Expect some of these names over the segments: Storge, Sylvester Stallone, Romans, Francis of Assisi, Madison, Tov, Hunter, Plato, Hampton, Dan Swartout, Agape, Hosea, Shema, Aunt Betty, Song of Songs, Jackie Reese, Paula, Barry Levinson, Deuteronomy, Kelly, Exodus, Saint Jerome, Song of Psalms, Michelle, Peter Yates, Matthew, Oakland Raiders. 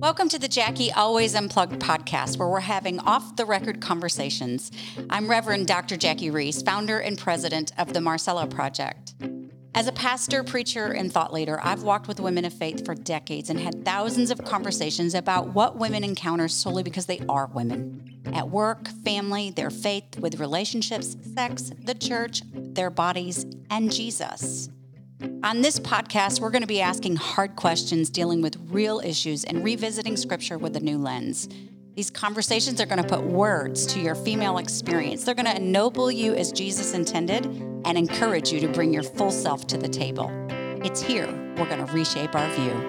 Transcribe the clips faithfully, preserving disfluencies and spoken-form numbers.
Welcome to the Jackie Always Unplugged podcast, where we're having off-the-record conversations. I'm Reverend Doctor Jackie Reese, founder and president of the Marcello Project. As a pastor, preacher, and thought leader, I've walked with women of faith for decades and had thousands of conversations about what women encounter solely because they are women. At work, family, their faith, with relationships, sex, the church, their bodies, and Jesus. On this podcast, we're going to be asking hard questions, dealing with real issues, and revisiting scripture with a new lens. These conversations are going to put words to your female experience. They're going to ennoble you as Jesus intended and encourage you to bring your full self to the table. It's here we're going to reshape our view.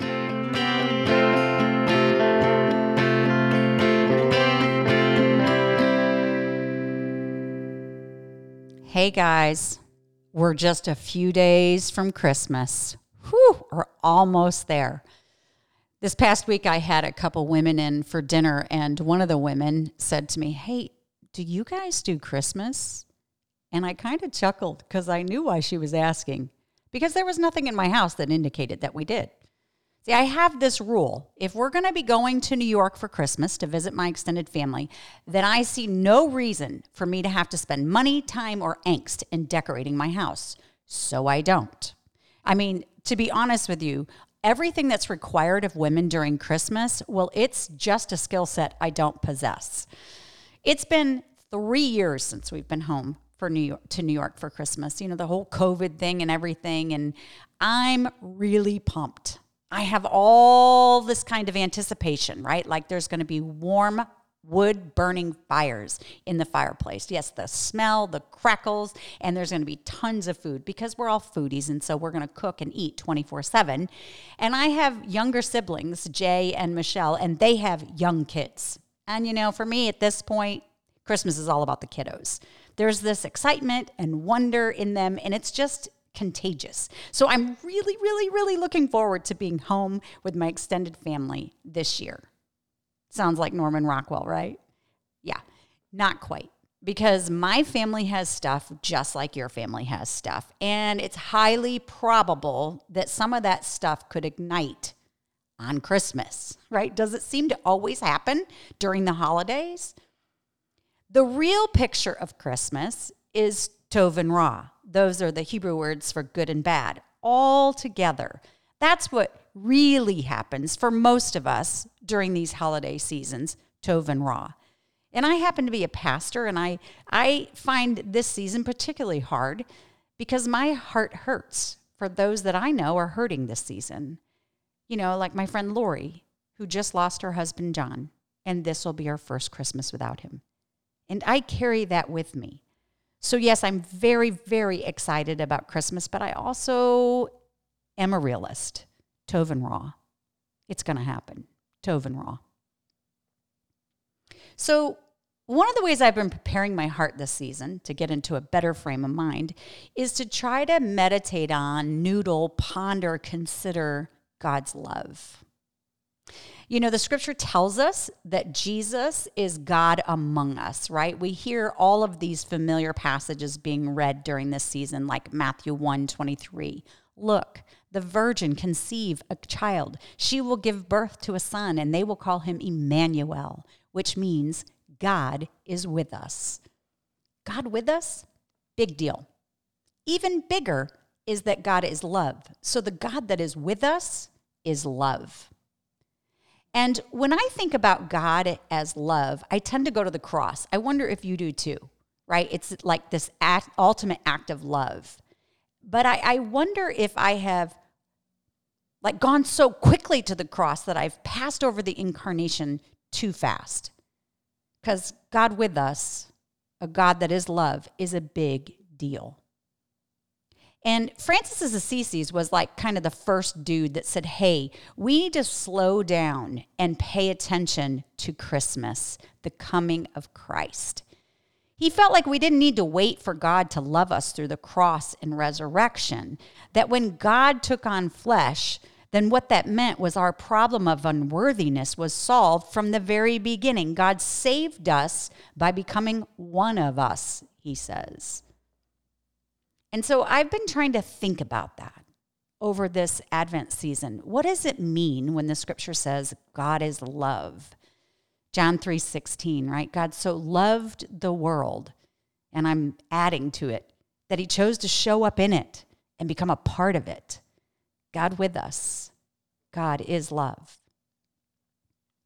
Hey, guys. We're just a few days from Christmas. Whew, we're almost there. This past week, I had a couple women in for dinner, and one of the women said to me, "Hey, do you guys do Christmas?" And I kind of chuckled because I knew why she was asking, because there was nothing in my house that indicated that we did. See, I have this rule. If we're going to be going to New York for Christmas to visit my extended family, then I see no reason for me to have to spend money, time, or angst in decorating my house. So I don't. I mean, to be honest with you, everything that's required of women during Christmas, well, it's just a skill set I don't possess. It's been three years since we've been home for New York, to New York for Christmas, you know, the whole COVID thing and everything, and I'm really pumped. I have all this kind of anticipation, right? Like there's going to be warm wood-burning fires in the fireplace. Yes, the smell, the crackles, and there's going to be tons of food because we're all foodies, and so we're going to cook and eat twenty-four seven. And I have younger siblings, Jay and Michelle, and they have young kids. And, you know, for me at this point, Christmas is all about the kiddos. There's this excitement and wonder in them, and it's just contagious. So I'm really, really, really looking forward to being home with my extended family this year. Sounds like Norman Rockwell, right? Yeah, not quite. Because my family has stuff just like your family has stuff. And it's highly probable that some of that stuff could ignite on Christmas, right? Does it seem to always happen during the holidays? The real picture of Christmas is Tov and Ra. Those are the Hebrew words for good and bad, all together. That's what really happens for most of us during these holiday seasons, Tov and Ra. And I happen to be a pastor, and I, I find this season particularly hard because my heart hurts for those that I know are hurting this season. You know, like my friend Lori, who just lost her husband, John, and this will be her first Christmas without him. And I carry that with me. So yes, I'm very, very excited about Christmas, but I also am a realist. Tov and Ra. It's going to happen. Tov and Ra. So one of the ways I've been preparing my heart this season to get into a better frame of mind is to try to meditate on, noodle, ponder, consider God's love. You know, the scripture tells us that Jesus is God among us, right? We hear all of these familiar passages being read during this season, like Matthew one twenty-three. Look, the virgin conceive a child. She will give birth to a son, and they will call him Emmanuel, which means God is with us. God with us? Big deal. Even bigger is that God is love. So the God that is with us is love. And when I think about God as love, I tend to go to the cross. I wonder if you do too, right? It's like this act, ultimate act of love. But I, I wonder if I have like gone so quickly to the cross that I've passed over the incarnation too fast. Because God with us, a God that is love, is a big deal. And Francis of Assisi was like kind of the first dude that said, hey, we need to slow down and pay attention to Christmas, the coming of Christ. He felt like we didn't need to wait for God to love us through the cross and resurrection, that when God took on flesh, then what that meant was our problem of unworthiness was solved from the very beginning. God saved us by becoming one of us, he says. And so I've been trying to think about that. over this Advent season. What does it mean when the scripture says God is love? John three sixteen, right? God so loved the world, and I'm adding to it, that he chose to show up in it and become a part of it. God with us. God is love.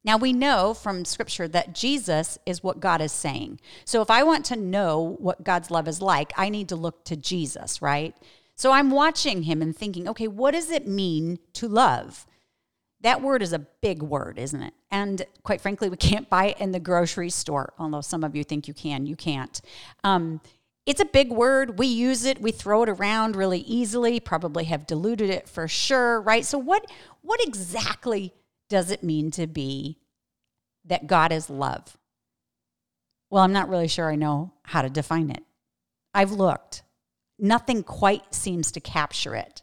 Now we know from scripture that Jesus is what God is saying. So if I want to know what God's love is like, I need to look to Jesus, right? So I'm watching him and thinking, okay, what does it mean to love? That word is a big word, isn't it? And quite frankly, we can't buy it in the grocery store, although some of you think you can, you can't. Um, it's a big word. We use it. We throw it around really easily, probably have diluted it for sure, right? So what, what exactly does it mean to be that God is love? Well, I'm not really sure I know how to define it. I've looked. Nothing quite seems to capture it.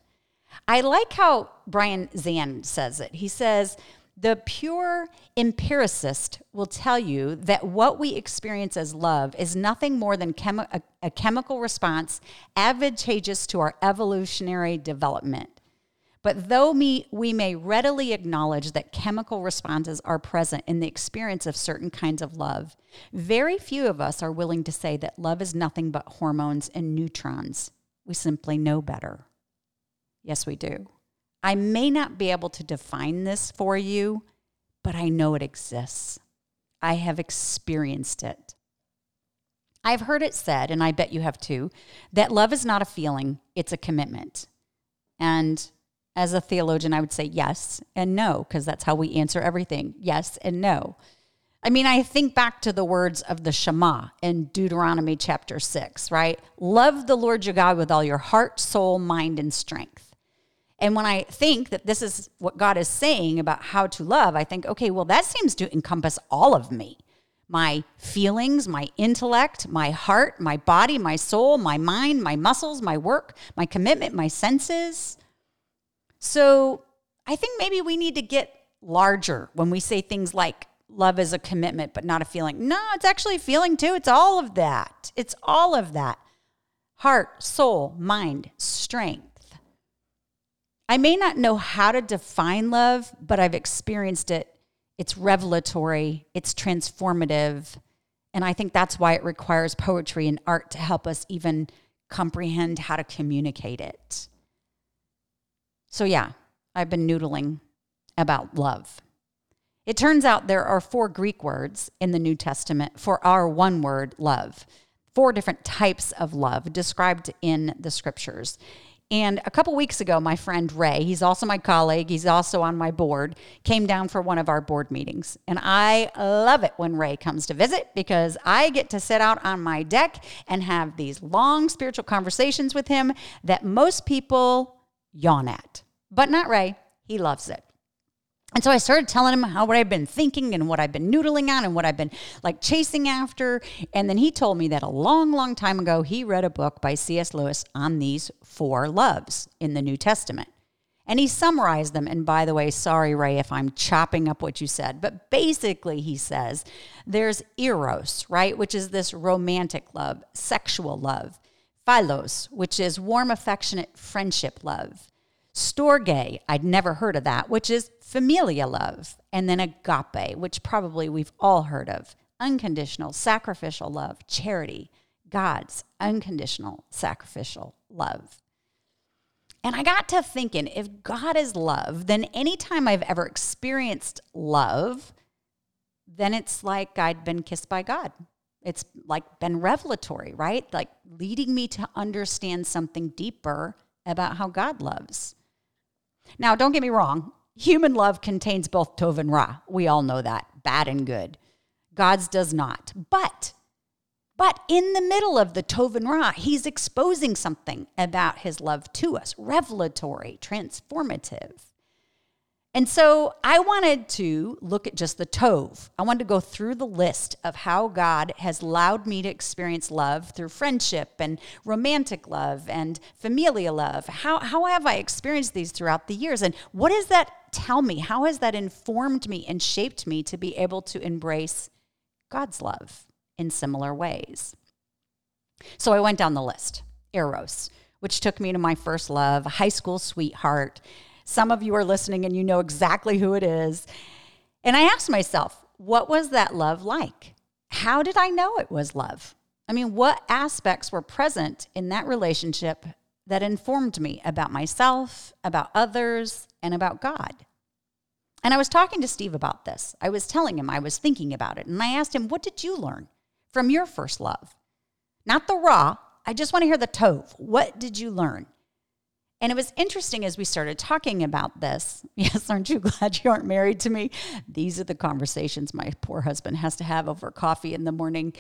I like how Brian Zan says it. He says, the pure empiricist will tell you that what we experience as love is nothing more than chem- a, a chemical response advantageous to our evolutionary development. But though me, we may readily acknowledge that chemical responses are present in the experience of certain kinds of love, very few of us are willing to say that love is nothing but hormones and neutrons. We simply know better. Yes, we do. I may not be able to define this for you, but I know it exists. I have experienced it. I've heard it said, and I bet you have too, that love is not a feeling, it's a commitment. And as a theologian, I would say yes and no, because that's how we answer everything, yes and no. I mean, I think back to the words of the Shema in Deuteronomy chapter six, right? Love the Lord your God with all your heart, soul, mind, and strength. And when I think that this is what God is saying about how to love, I think, okay, well, that seems to encompass all of me. My feelings, my intellect, my heart, my body, my soul, my mind, my muscles, my work, my commitment, my senses. So I think maybe we need to get larger when we say things like love is a commitment but not a feeling. No, it's actually a feeling too. It's all of that. It's all of that. Heart, soul, mind, strength. I may not know how to define love, but I've experienced it. It's revelatory. It's transformative. And I think that's why it requires poetry and art to help us even comprehend how to communicate it. So yeah, I've been noodling about love. It turns out there are four Greek words in the New Testament for our one word, love. Four different types of love described in the scriptures. And a couple weeks ago, my friend Ray, he's also my colleague, he's also on my board, came down for one of our board meetings. And I love it when Ray comes to visit because I get to sit out on my deck and have these long spiritual conversations with him that most people yawn at, but not Ray. He loves it. And so I started telling him how what I've been thinking and what I've been noodling on and what I've been like chasing after. And then he told me that a long, long time ago, he read a book by C S Lewis on these four loves in the New Testament. And he summarized them. And by the way, sorry, Ray, if I'm chopping up what you said, but basically he says there's eros, right? Which is this romantic love, sexual love. Philos, which is warm, affectionate friendship love. Storge, I'd never heard of that, which is familia love. And then agape, which probably we've all heard of. Unconditional, sacrificial love, charity, God's unconditional, sacrificial love. And I got to thinking, if God is love, then anytime I've ever experienced love, then it's like I'd been kissed by God. It's like been revelatory, right? Like leading me to understand something deeper about how God loves. Now, don't get me wrong. Human love contains both Tov and Ra. We all know that, bad and good. God's does not. But, but in the middle of the Tov and Ra, he's exposing something about his love to us, revelatory, transformative. And so I wanted to look at just the Tov. I wanted to go through the list of how God has allowed me to experience love through friendship and romantic love and familial love. How, how have I experienced these throughout the years? And what does that tell me? How has that informed me and shaped me to be able to embrace God's love in similar ways? So I went down the list. Eros, which took me to my first love, high school sweetheart. Some of you are listening and you know exactly who it is. And I asked myself, what was that love like? How did I know it was love? I mean, what aspects were present in that relationship that informed me about myself, about others, and about God? And I was talking to Steve about this. I was telling him I was thinking about it. And I asked him, what did you learn from your first love? Not the Ra. I just want to hear the Tov. What did you learn? And it was interesting as we started talking about this. Yes, aren't you glad you aren't married to me? These are the conversations my poor husband has to have over coffee in the morning.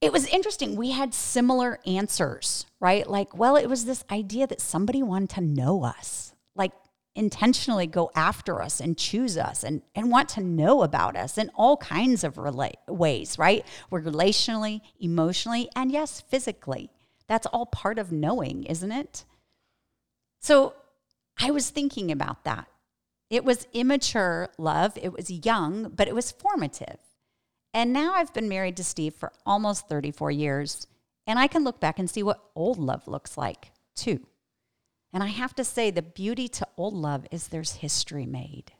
It was interesting. We had similar answers, right? Like, well, it was this idea that somebody wanted to know us, like intentionally go after us and choose us and, and want to know about us in all kinds of rela- ways, right? We're relationally, emotionally, and yes, physically. That's all part of knowing, isn't it? So I was thinking about that. It was immature love. It was young, but it was formative. And now I've been married to Steve for almost thirty-four years, and I can look back and see what old love looks like, too. And I have to say, the beauty to old love is there's history made.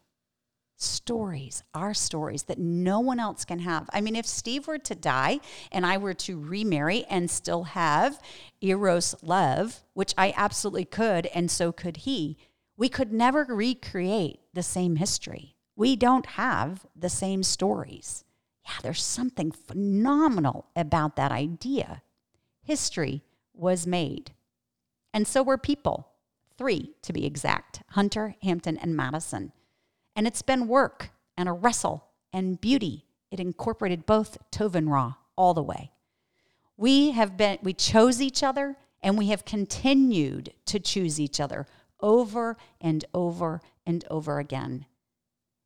Stories, our stories that no one else can have. I mean, if Steve were to die and I were to remarry and still have Eros love, which I absolutely could, and so could he, we could never recreate the same history. We don't have the same stories. Yeah, there's something phenomenal about that idea. History was made. And so were people, three to be exact, Hunter, Hampton, and Madison. And it's been work and a wrestle and beauty. It incorporated both Tov and Ra all the way. We have been, we chose each other, and we have continued to choose each other over and over and over again.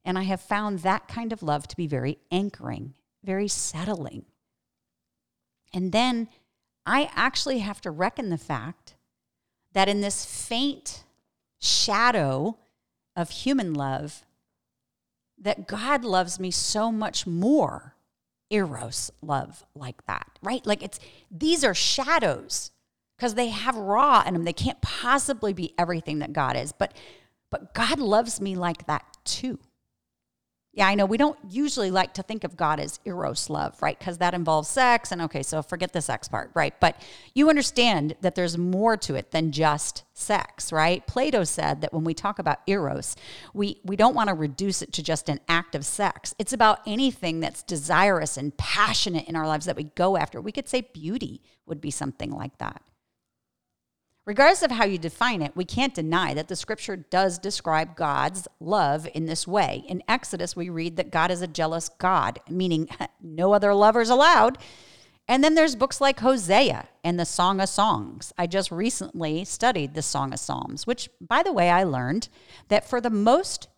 And I have found that kind of love to be very anchoring, very settling. And then I actually have to reckon the fact that in this faint shadow of human love, that God loves me so much more, Eros love like that, right? Like it's, these are shadows because they have Ra in them. They can't possibly be everything that God is, but, but God loves me like that too. Yeah, I know we don't usually like to think of God as Eros love, right? Because that involves sex and okay, so forget the sex part, right? But you understand that there's more to it than just sex, right? Plato said that when we talk about Eros, we, we don't want to reduce it to just an act of sex. It's about anything that's desirous and passionate in our lives that we go after. We could say beauty would be something like that. Regardless of how you define it, we can't deny that the scripture does describe God's love in this way. In Exodus, we read that God is a jealous God, meaning no other lovers allowed. And then there's books like Hosea and the Song of Songs. I just recently studied the Song of Psalms, which, by the way, I learned that for the most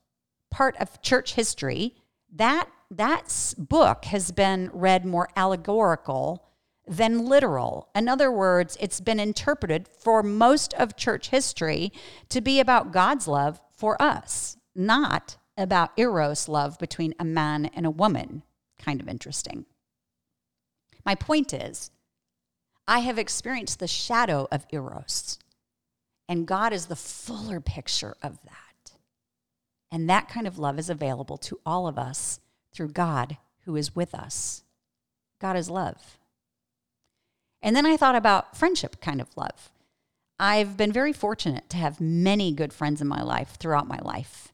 part of church history, that, that book has been read more allegorical than literal. In other words, it's been interpreted for most of church history to be about God's love for us, not about Eros love between a man and a woman. Kind of interesting. My point is, I have experienced the shadow of Eros, and God is the fuller picture of that. And that kind of love is available to all of us through God who is with us. God is love. And then I thought about friendship kind of love. I've been very fortunate to have many good friends in my life throughout my life.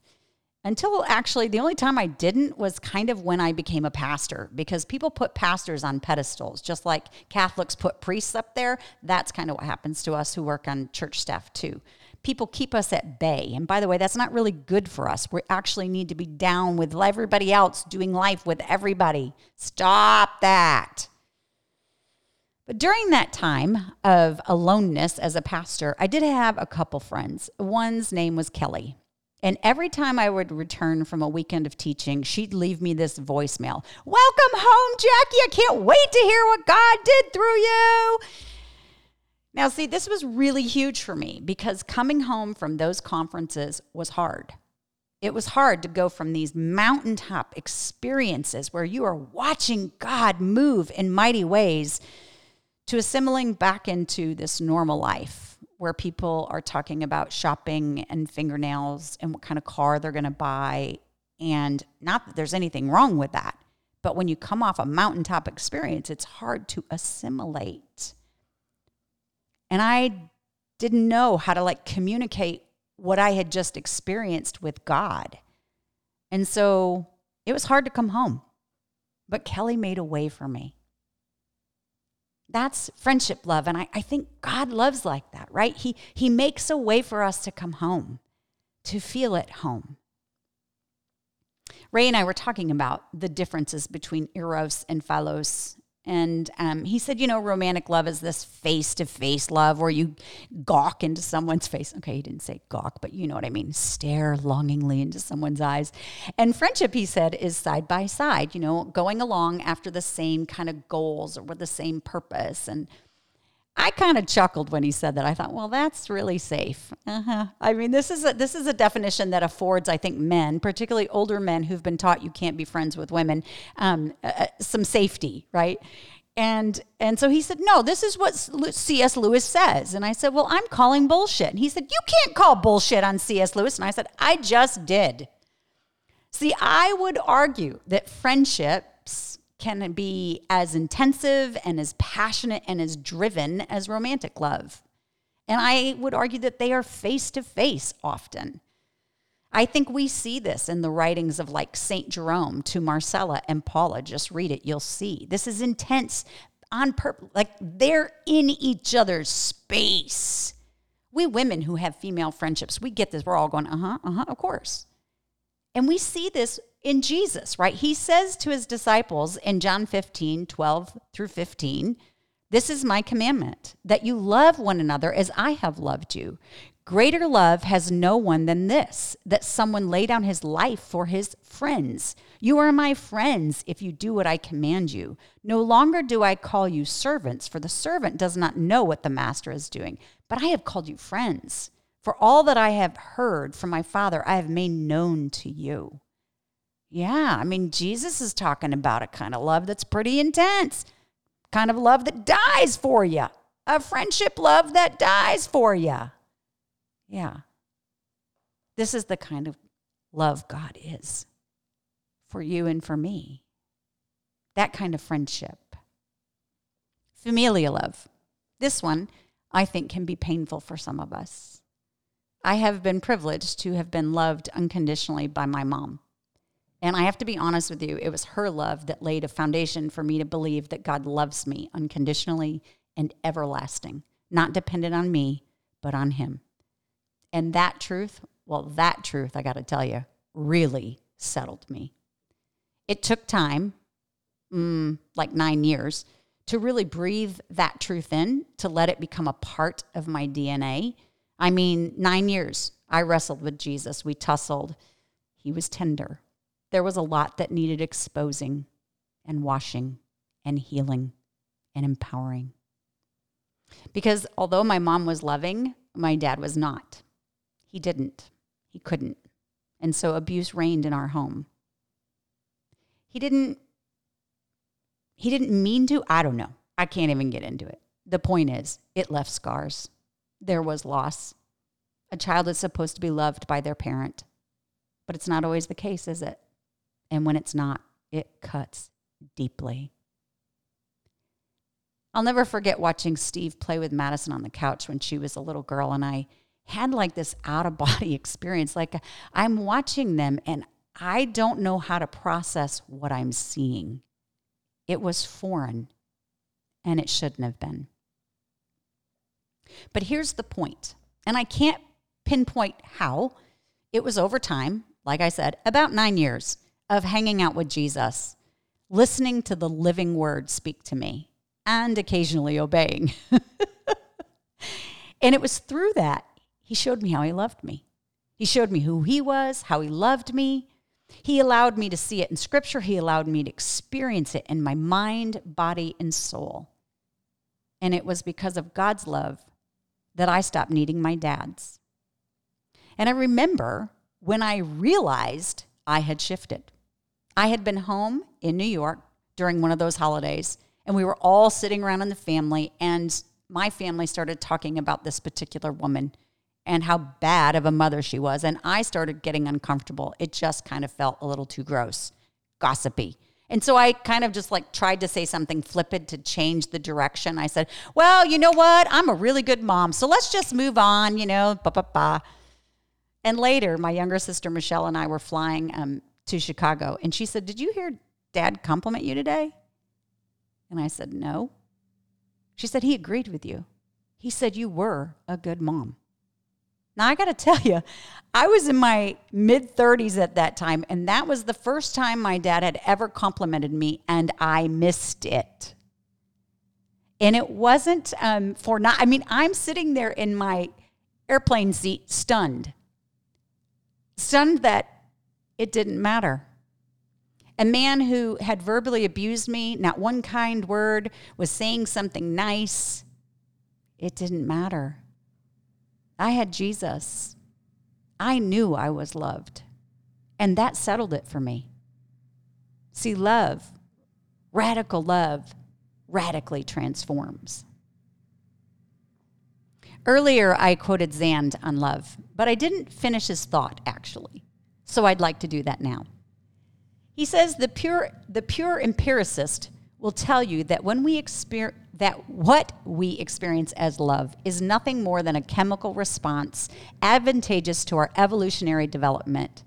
Until actually, the only time I didn't was kind of when I became a pastor, because people put pastors on pedestals, just like Catholics put priests up there. That's kind of what happens to us who work on church staff too. People keep us at bay. And by the way, that's not really good for us. We actually need to be down with everybody else, doing life with everybody. Stop that. But during that time of aloneness as a pastor, I did have a couple friends. One's name was Kelly. And every time I would return from a weekend of teaching, she'd leave me this voicemail. Welcome home, Jackie. I can't wait to hear what God did through you. Now, see, this was really huge for me because coming home from those conferences was hard. It was hard to go from these mountaintop experiences where you are watching God move in mighty ways to assimilating back into this normal life where people are talking about shopping and fingernails and what kind of car they're going to buy. And not that there's anything wrong with that, but when you come off a mountaintop experience, it's hard to assimilate. And I didn't know how to like communicate what I had just experienced with God. And so it was hard to come home, but Kelly made a way for me. That's friendship love. And I, I think God loves like that, right? He, he makes a way for us to come home, to feel at home. Ray and I were talking about the differences between eros and philos. And um, he said, you know, romantic love is this face-to-face love where you gawk into someone's face. Okay, he didn't say gawk, but you know what I mean. Stare longingly into someone's eyes. And friendship, he said, is side-by-side, you know, going along after the same kind of goals or with the same purpose. And I kind of chuckled when he said that. I thought, well, that's really safe. Uh-huh. I mean, this is a, this is a definition that affords, I think, men, particularly older men who've been taught you can't be friends with women, um, uh, some safety, right? And and so he said, no, this is what C S. Lewis says. And I said, well, I'm calling bullshit. And he said, you can't call bullshit on C S. Lewis. And I said, I just did. See, I would argue that friendships can be as intensive and as passionate and as driven as romantic love. And I would argue that they are face-to-face often. I think we see this in the writings of like Saint Jerome to Marcella and Paula. Just read it, you'll see. This is intense on purpose. Like they're in each other's space. We women who have female friendships, we get this. We're all going, uh-huh, uh-huh, of course. And we see this in Jesus, right? He says to his disciples in John fifteen, twelve through fifteen, this is my commandment, that you love one another as I have loved you. Greater love has no one than this, that someone lay down his life for his friends. You are my friends if you do what I command you. No longer do I call you servants, for the servant does not know what the master is doing, but I have called you friends. For all that I have heard from my Father, I have made known to you. Yeah, I mean, Jesus is talking about a kind of love that's pretty intense, kind of love that dies for you, a friendship love that dies for you. Yeah. This is the kind of love God is for you and for me, that kind of friendship. Familial love. This one, I think, can be painful for some of us. I have been privileged to have been loved unconditionally by my mom. And I have to be honest with you, it was her love that laid a foundation for me to believe that God loves me unconditionally and everlasting, not dependent on me, but on him. And that truth, well, that truth, I got to tell you, really settled me. It took time, mm, like nine years, to really breathe that truth in, to let it become a part of my D N A. I mean, nine years, I wrestled with Jesus. We tussled. He was tender. There was a lot that needed exposing and washing and healing and empowering. Because although my mom was loving, my dad was not. He didn't. He couldn't. And so abuse reigned in our home. He didn't, he didn't mean to. I don't know. I can't even get into it. The point is, it left scars. There was loss. A child is supposed to be loved by their parent, but it's not always the case, is it? And when it's not, it cuts deeply. I'll never forget watching Steve play with Madison on the couch when she was a little girl, and I had like this out-of-body experience. Like I'm watching them, and I don't know how to process what I'm seeing. It was foreign, and it shouldn't have been. But here's the point, and I can't pinpoint how. It was over time, like I said, about nine years. Of hanging out with Jesus, listening to the living word speak to me, and occasionally obeying. And it was through that he showed me how he loved me. He showed me who he was, how he loved me. He allowed me to see it in scripture. He allowed me to experience it in my mind, body, and soul. And it was because of God's love that I stopped needing my dad's. And I remember when I realized I had shifted. I had been home in New York during one of those holidays, and we were all sitting around in the family, and my family started talking about this particular woman and how bad of a mother she was. And I started getting uncomfortable. It just kind of felt a little too gross, gossipy. And so I kind of just like tried to say something flippant to change the direction. I said, well, you know what? I'm a really good mom. So let's just move on, you know, ba ba ba. And later, my younger sister, Michelle, and I were flying um, to Chicago. And she said, did you hear Dad compliment you today? And I said, no. She said, he agreed with you. He said you were a good mom. Now, I got to tell you, I was in my mid-thirties at that time, and that was the first time my dad had ever complimented me, and I missed it. And it wasn't um, for not, I mean, I'm sitting there in my airplane seat stunned. Stunned that it didn't matter. A man who had verbally abused me, not one kind word, was saying something nice. It didn't matter. I had Jesus. I knew I was loved. And that settled it for me. See, love, radical love, radically transforms. Earlier, I quoted Zan on love, but I didn't finish his thought, actually. So I'd like to do that now. He says, the pure, the pure empiricist will tell you that when we experience that what we experience as love is nothing more than a chemical response advantageous to our evolutionary development.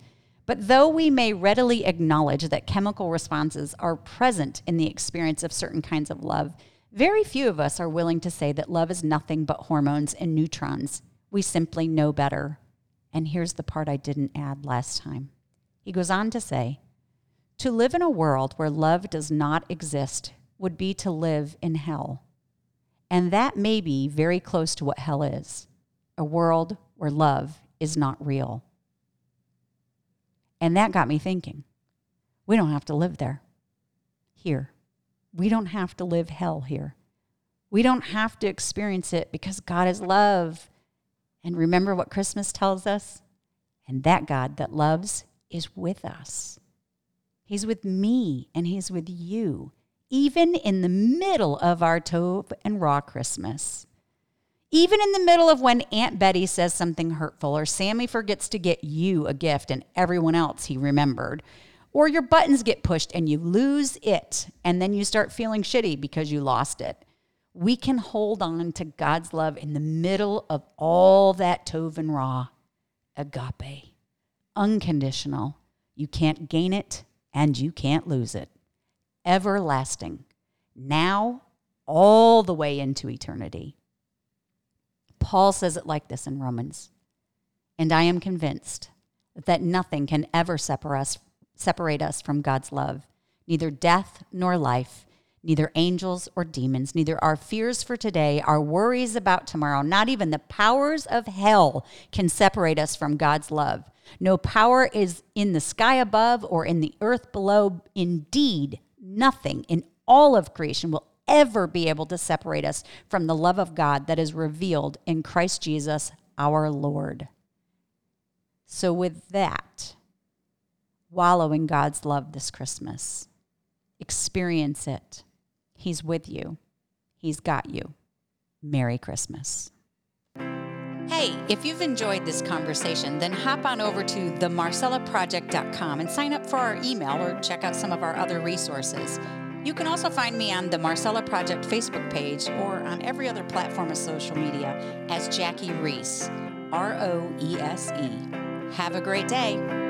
But though we may readily acknowledge that chemical responses are present in the experience of certain kinds of love, very few of us are willing to say that love is nothing but hormones and neutrons. We simply know better. And here's the part I didn't add last time. He goes on to say, to live in a world where love does not exist would be to live in hell. And that may be very close to what hell is, a world where love is not real. And that got me thinking, we don't have to live there, here. We don't have to live hell here. We don't have to experience it because God is love. And remember what Christmas tells us? And that God that loves is with us. He's with me and he's with you. Even in the middle of our Tov and Ra Christmas, even in the middle of when Aunt Betty says something hurtful or Sammy forgets to get you a gift and everyone else he remembered, or your buttons get pushed and you lose it and then you start feeling shitty because you lost it, we can hold on to God's love in the middle of all that Tov and Ra, agape, unconditional. You can't gain it and you can't lose it. Everlasting, now all the way into eternity. Paul says it like this in Romans, and I am convinced that nothing can ever separate us from God's love, neither death nor life, neither angels or demons, neither our fears for today, our worries about tomorrow, not even the powers of hell can separate us from God's love. No power is in the sky above or in the earth below. Indeed, nothing in all of creation will ever be able to separate us from the love of God that is revealed in Christ Jesus, our Lord. So with that, wallow in God's love this Christmas. Experience it. He's with you. He's got you. Merry Christmas. Hey, if you've enjoyed this conversation, then hop on over to the marcella project dot com and sign up for our email or check out some of our other resources. You can also find me on the Marcella Project Facebook page or on every other platform of social media as Jackie Reese, R O E S E. Have a great day.